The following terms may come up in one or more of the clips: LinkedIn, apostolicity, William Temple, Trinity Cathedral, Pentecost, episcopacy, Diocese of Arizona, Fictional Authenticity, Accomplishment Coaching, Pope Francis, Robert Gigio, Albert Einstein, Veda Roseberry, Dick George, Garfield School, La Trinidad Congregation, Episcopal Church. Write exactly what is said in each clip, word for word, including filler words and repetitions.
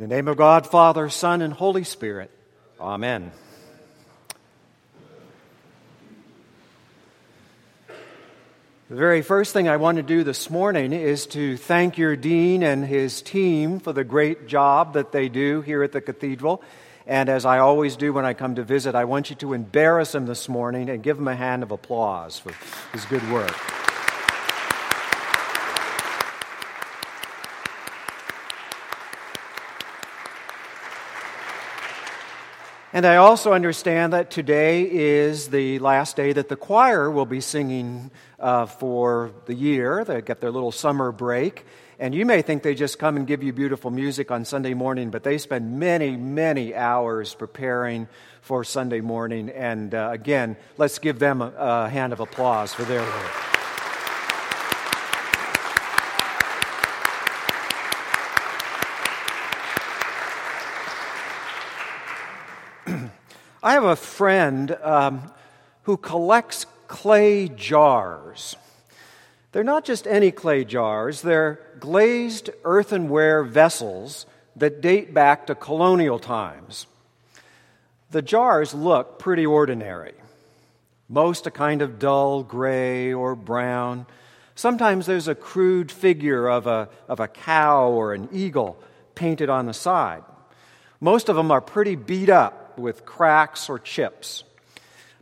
In the name of God, Father, Son, and Holy Spirit. Amen. The very first thing I want to do this morning is to thank your dean and his team for the great job that they do here at the cathedral. And as I always do when I come to visit, I want you to embarrass him this morning and give him a hand of applause for his good work. And I also understand that today is the last day that the choir will be singing uh, for the year. They get their little summer break. And you may think they just come and give you beautiful music on Sunday morning, but they spend many, many hours preparing for Sunday morning. And uh, again, let's give them a, a hand of applause for their work. I have a friend um, who collects clay jars. They're not just any clay jars. They're glazed earthenware vessels that date back to colonial times. The jars look pretty ordinary, most a kind of dull gray or brown. Sometimes there's a crude figure of a, of a cow or an eagle painted on the side. Most of them are pretty beat up, with cracks or chips.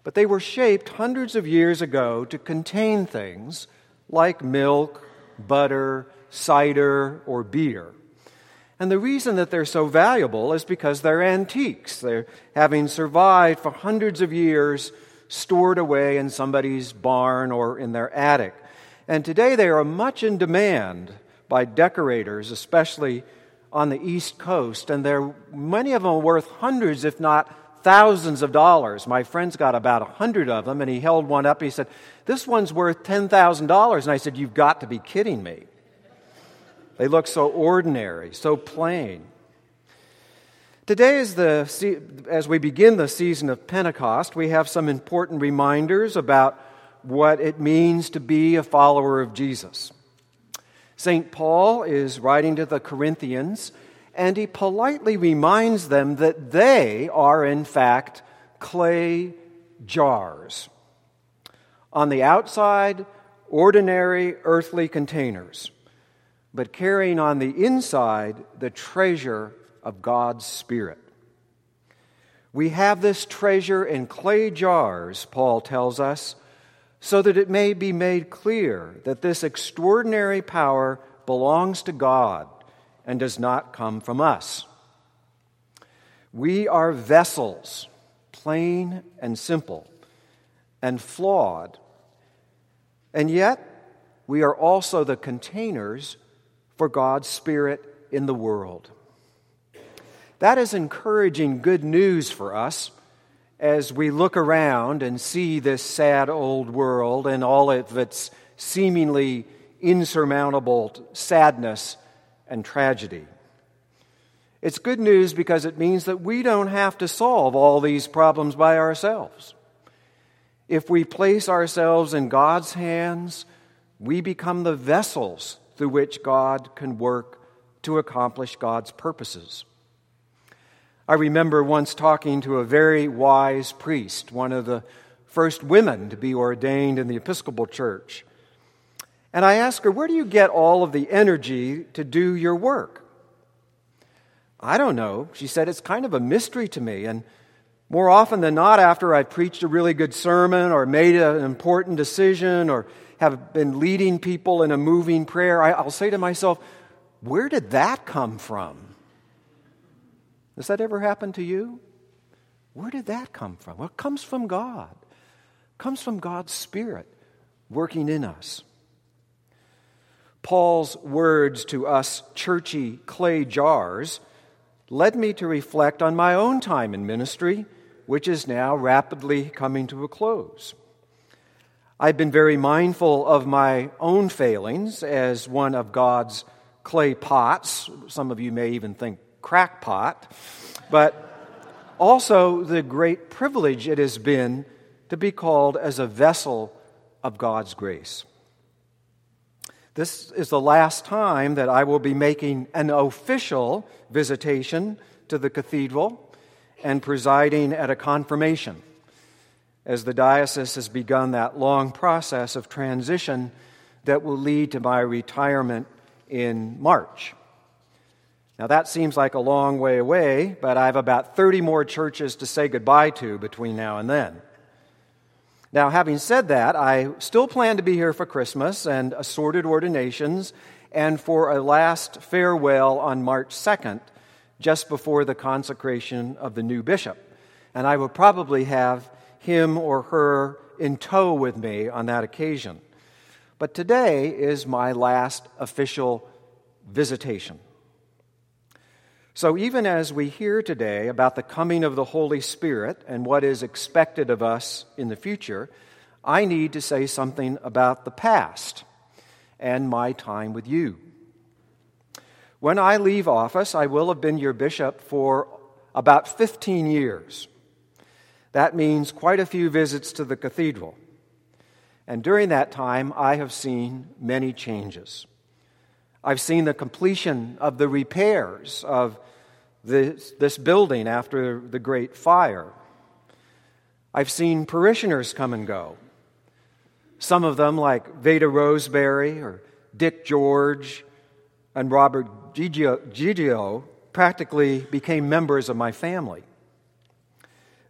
But they were shaped hundreds of years ago to contain things like milk, butter, cider, or beer. And the reason that they're so valuable is because they're antiques. They're having survived for hundreds of years, stored away in somebody's barn or in their attic. And today they are much in demand by decorators, especially on the East Coast, and they're, many of them are worth hundreds, if not thousands of dollars. My friend's got about a hundred of them, and he held one up, and he said, "This one's worth ten thousand dollars. And I said, "You've got to be kidding me." They look so ordinary, so plain. Today, is the, as we begin the season of Pentecost, we have some important reminders about what it means to be a follower of Jesus. Saint Paul is writing to the Corinthians, and he politely reminds them that they are, in fact, clay jars. On the outside, ordinary earthly containers, but carrying on the inside the treasure of God's Spirit. We have this treasure in clay jars, Paul tells us, so that it may be made clear that this extraordinary power belongs to God and does not come from us. We are vessels, plain and simple, and flawed, and yet we are also the containers for God's Spirit in the world. That is encouraging good news for us, as we look around and see this sad old world and all of its seemingly insurmountable sadness and tragedy. It's good news because it means that we don't have to solve all these problems by ourselves. If we place ourselves in God's hands, we become the vessels through which God can work to accomplish God's purposes. I remember once talking to a very wise priest, one of the first women to be ordained in the Episcopal Church. And I asked her, "Where do you get all of the energy to do your work?" "I don't know," she said. "It's kind of a mystery to me. And more often than not, after I've preached a really good sermon or made an important decision or have been leading people in a moving prayer, I'll say to myself, 'Where did that come from?'" Does that ever happen to you? Where did that come from? Well, it comes from God. It comes from God's Spirit working in us. Paul's words to us churchy clay jars led me to reflect on my own time in ministry, which is now rapidly coming to a close. I've been very mindful of my own failings as one of God's clay pots. Some of you may even think crackpot, but also the great privilege it has been to be called as a vessel of God's grace. This is the last time that I will be making an official visitation to the cathedral and presiding at a confirmation, as the diocese has begun that long process of transition that will lead to my retirement in March. Now that seems like a long way away, but I have about thirty more churches to say goodbye to between now and then. Now, having said that, I still plan to be here for Christmas and assorted ordinations and for a last farewell on March second, just before the consecration of the new bishop. And I will probably have him or her in tow with me on that occasion. But today is my last official visitation. So even as we hear today about the coming of the Holy Spirit and what is expected of us in the future, I need to say something about the past and my time with you. When I leave office, I will have been your bishop for about fifteen years. That means quite a few visits to the cathedral. And during that time, I have seen many changes. I've seen the completion of the repairs of this, this building after the Great Fire. I've seen parishioners come and go. Some of them, like Veda Roseberry or Dick George and Robert Gigio, Gigio, practically became members of my family.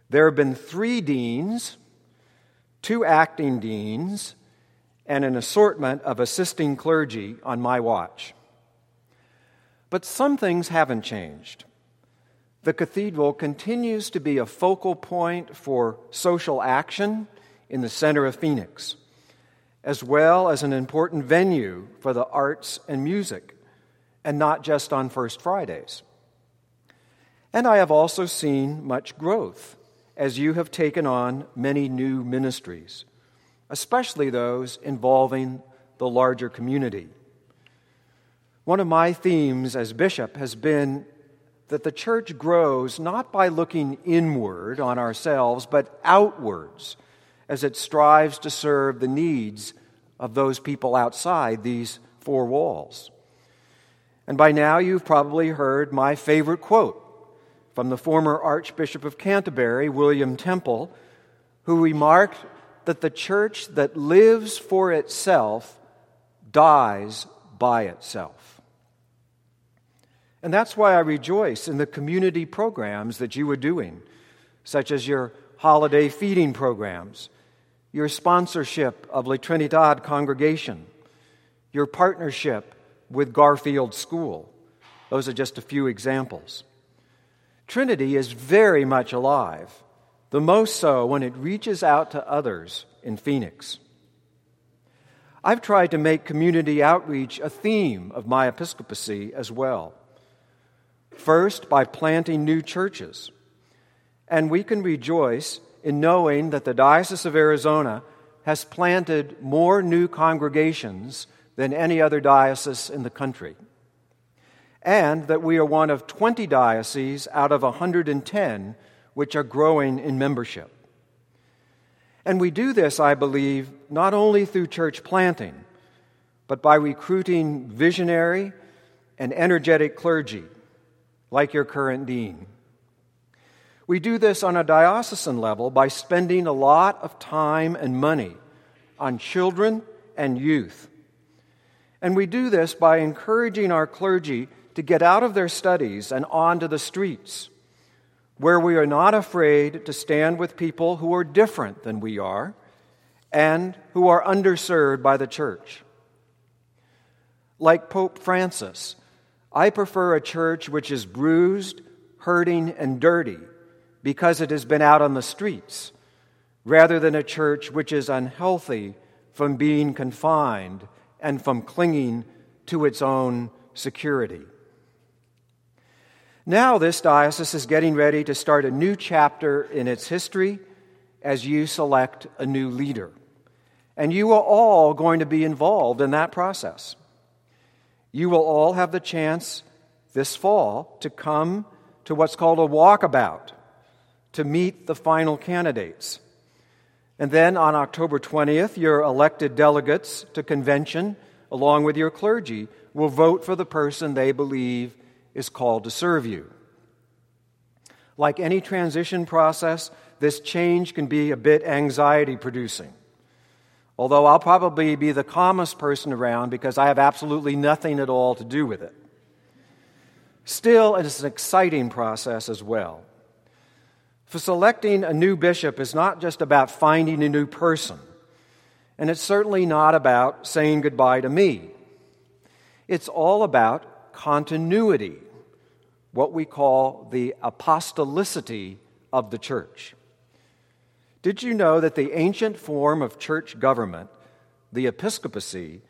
There have been three deans, two acting deans, and an assortment of assisting clergy on my watch. But some things haven't changed. The cathedral continues to be a focal point for social action in the center of Phoenix, as well as an important venue for the arts and music, and not just on First Fridays. And I have also seen much growth as you have taken on many new ministries, especially those involving the larger community. One of my themes as bishop has been that the church grows not by looking inward on ourselves, but outwards as it strives to serve the needs of those people outside these four walls. And by now you've probably heard my favorite quote from the former Archbishop of Canterbury, William Temple, who remarked that the church that lives for itself dies by itself. And that's why I rejoice in the community programs that you are doing, such as your holiday feeding programs, your sponsorship of La Trinidad Congregation, your partnership with Garfield School. Those are just a few examples. Trinity is very much alive, the most so when it reaches out to others in Phoenix. I've tried to make community outreach a theme of my episcopacy as well. First, by planting new churches. And we can rejoice in knowing that the Diocese of Arizona has planted more new congregations than any other diocese in the country, and that we are one of twenty dioceses out of one hundred ten which are growing in membership. And we do this, I believe, not only through church planting, but by recruiting visionary and energetic clergy, like your current dean. We do this on a diocesan level by spending a lot of time and money on children and youth. And we do this by encouraging our clergy to get out of their studies and onto the streets, where we are not afraid to stand with people who are different than we are and who are underserved by the church. Like Pope Francis, I prefer a church which is bruised, hurting, and dirty because it has been out on the streets, rather than a church which is unhealthy from being confined and from clinging to its own security. Now this diocese is getting ready to start a new chapter in its history as you select a new leader. And you are all going to be involved in that process. You will all have the chance this fall to come to what's called a walkabout to meet the final candidates. And then on October twentieth, your elected delegates to convention along with your clergy, will vote for the person they believe is called to serve you. Like any transition process, this change can be a bit anxiety-producing. Although I'll probably be the calmest person around because I have absolutely nothing at all to do with it. Still, it is an exciting process as well. For selecting a new bishop is not just about finding a new person, and it's certainly not about saying goodbye to me. It's all about continuity, what we call the apostolicity of the church. Did you know that the ancient form of church government, the episcopacy,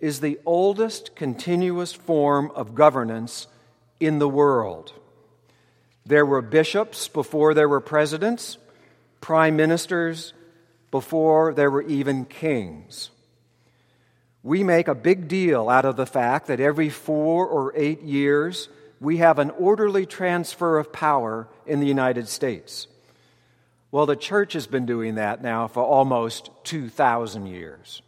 is the oldest continuous form of governance in the world? There were bishops before there were presidents, prime ministers before there were even kings. We make a big deal out of the fact that every four or eight years we have an orderly transfer of power in the United States. Well, the church has been doing that now for almost two thousand years.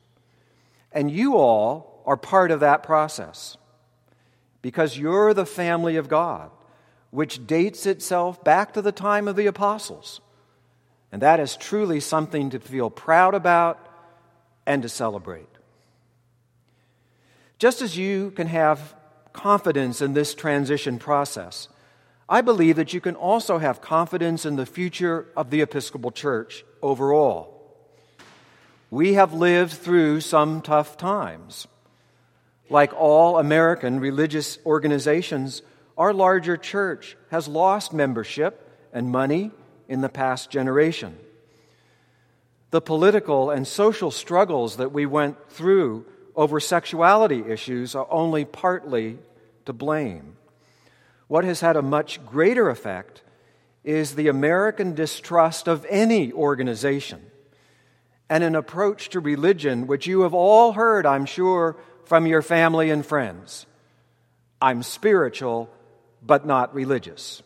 And you all are part of that process because you're the family of God, which dates itself back to the time of the apostles. And that is truly something to feel proud about and to celebrate. Just as you can have confidence in this transition process, I believe that you can also have confidence in the future of the Episcopal Church overall. We have lived through some tough times. Like all American religious organizations, our larger church has lost membership and money in the past generation. The political and social struggles that we went through over sexuality issues are only partly to blame. What has had a much greater effect is the American distrust of any organization and an approach to religion which you have all heard, I'm sure, from your family and friends. I'm spiritual, but not religious.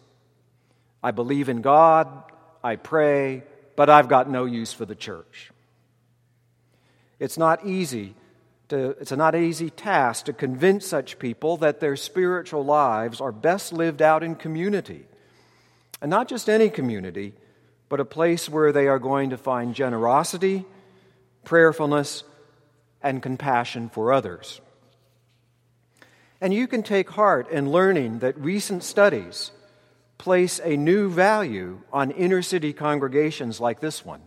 I believe in God, I pray, but I've got no use for the church. It's not easy To, it's a not easy task to convince such people that their spiritual lives are best lived out in community. And not just any community, but a place where they are going to find generosity, prayerfulness, and compassion for others. And you can take heart in learning that recent studies place a new value on inner-city congregations like this one.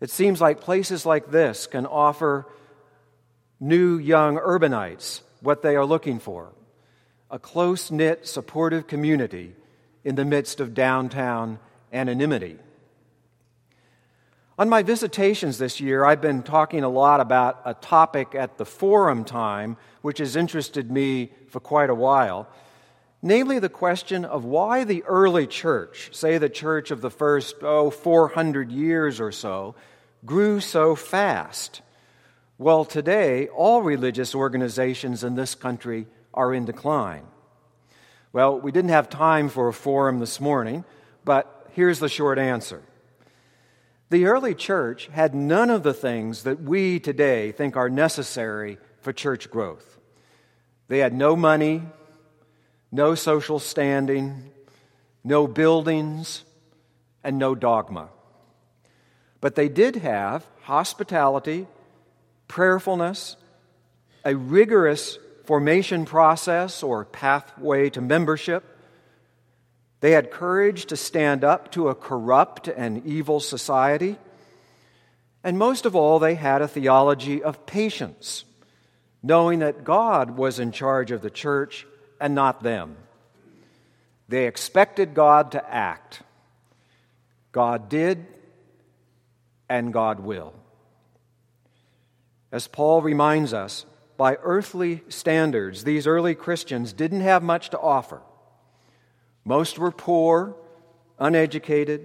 It seems like places like this can offer new young urbanites what they are looking for: a close-knit, supportive community in the midst of downtown anonymity. On my visitations this year, I've been talking a lot about a topic at the forum time, which has interested me for quite a while, namely the question of why the early church, say the church of the first, oh, four hundred years or so, grew so fast. Well, today, all religious organizations in this country are in decline. Well, we didn't have time for a forum this morning, but here's the short answer. The early church had none of the things that we today think are necessary for church growth. They had no money, no social standing, no buildings, and no dogma. But they did have hospitality, prayerfulness, a rigorous formation process or pathway to membership. They had courage to stand up to a corrupt and evil society. And most of all, they had a theology of patience, knowing that God was in charge of the church and not them. They expected God to act. God did, and God will. As Paul reminds us, by earthly standards, these early Christians didn't have much to offer. Most were poor, uneducated.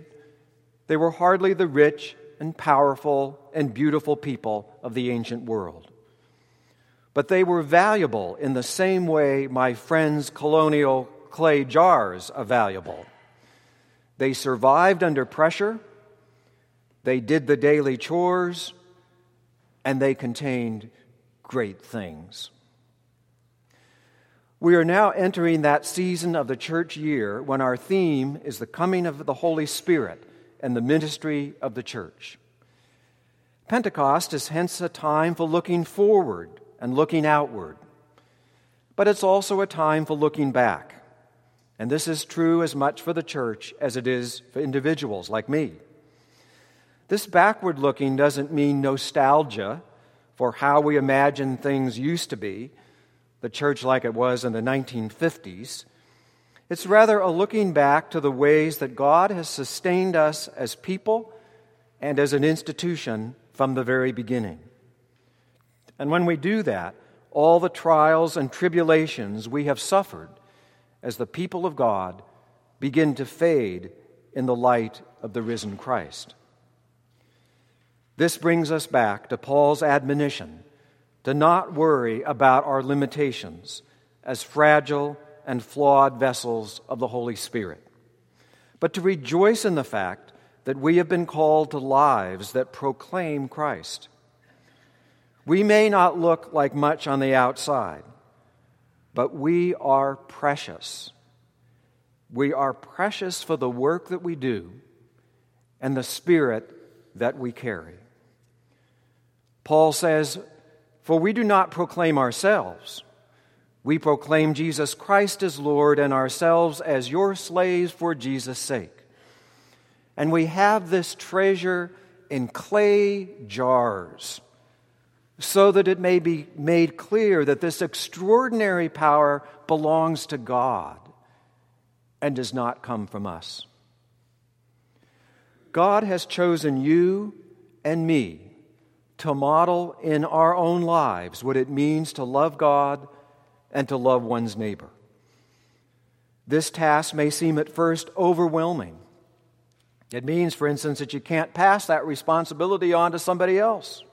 They were hardly the rich and powerful and beautiful people of the ancient world. But they were valuable in the same way my friend's colonial clay jars are valuable. They survived under pressure. They did the daily chores. And they contained great things. We are now entering that season of the church year when our theme is the coming of the Holy Spirit and the ministry of the church. Pentecost is hence a time for looking forward and looking outward. But it's also a time for looking back. And this is true as much for the church as it is for individuals like me. This backward looking doesn't mean nostalgia for how we imagine things used to be, the church like it was in the nineteen fifties. It's rather a looking back to the ways that God has sustained us as people and as an institution from the very beginning. And when we do that, all the trials and tribulations we have suffered as the people of God begin to fade in the light of the risen Christ. This brings us back to Paul's admonition to not worry about our limitations as fragile and flawed vessels of the Holy Spirit, but to rejoice in the fact that we have been called to lives that proclaim Christ. We may not look like much on the outside, but we are precious. We are precious for the work that we do and the spirit that we carry. Paul says, "For we do not proclaim ourselves. We proclaim Jesus Christ as Lord and ourselves as your slaves for Jesus' sake. And we have this treasure in clay jars, so that it may be made clear that this extraordinary power belongs to God and does not come from us." God has chosen you and me to model in our own lives what it means to love God and to love one's neighbor. This task may seem at first overwhelming. It means, for instance, that you can't pass that responsibility on to somebody else.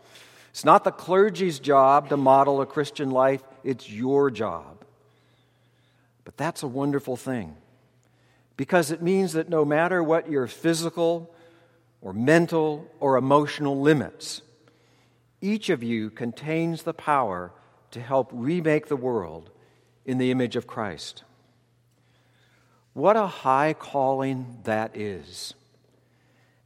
It's not the clergy's job to model a Christian life. It's your job. But that's a wonderful thing, because it means that no matter what your physical or mental or emotional limits, each of you contains the power to help remake the world in the image of Christ. What a high calling that is.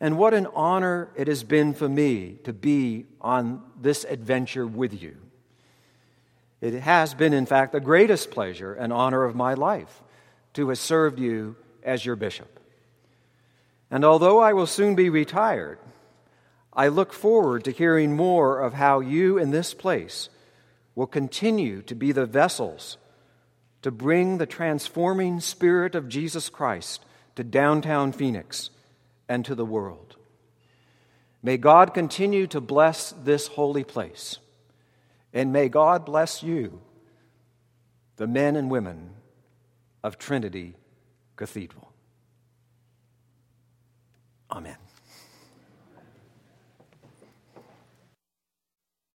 And what an honor it has been for me to be on this adventure with you. It has been, in fact, the greatest pleasure and honor of my life to have served you as your bishop. And although I will soon be retired, I look forward to hearing more of how you in this place will continue to be the vessels to bring the transforming Spirit of Jesus Christ to downtown Phoenix and to the world. May God continue to bless this holy place, and may God bless you, the men and women of Trinity Cathedral.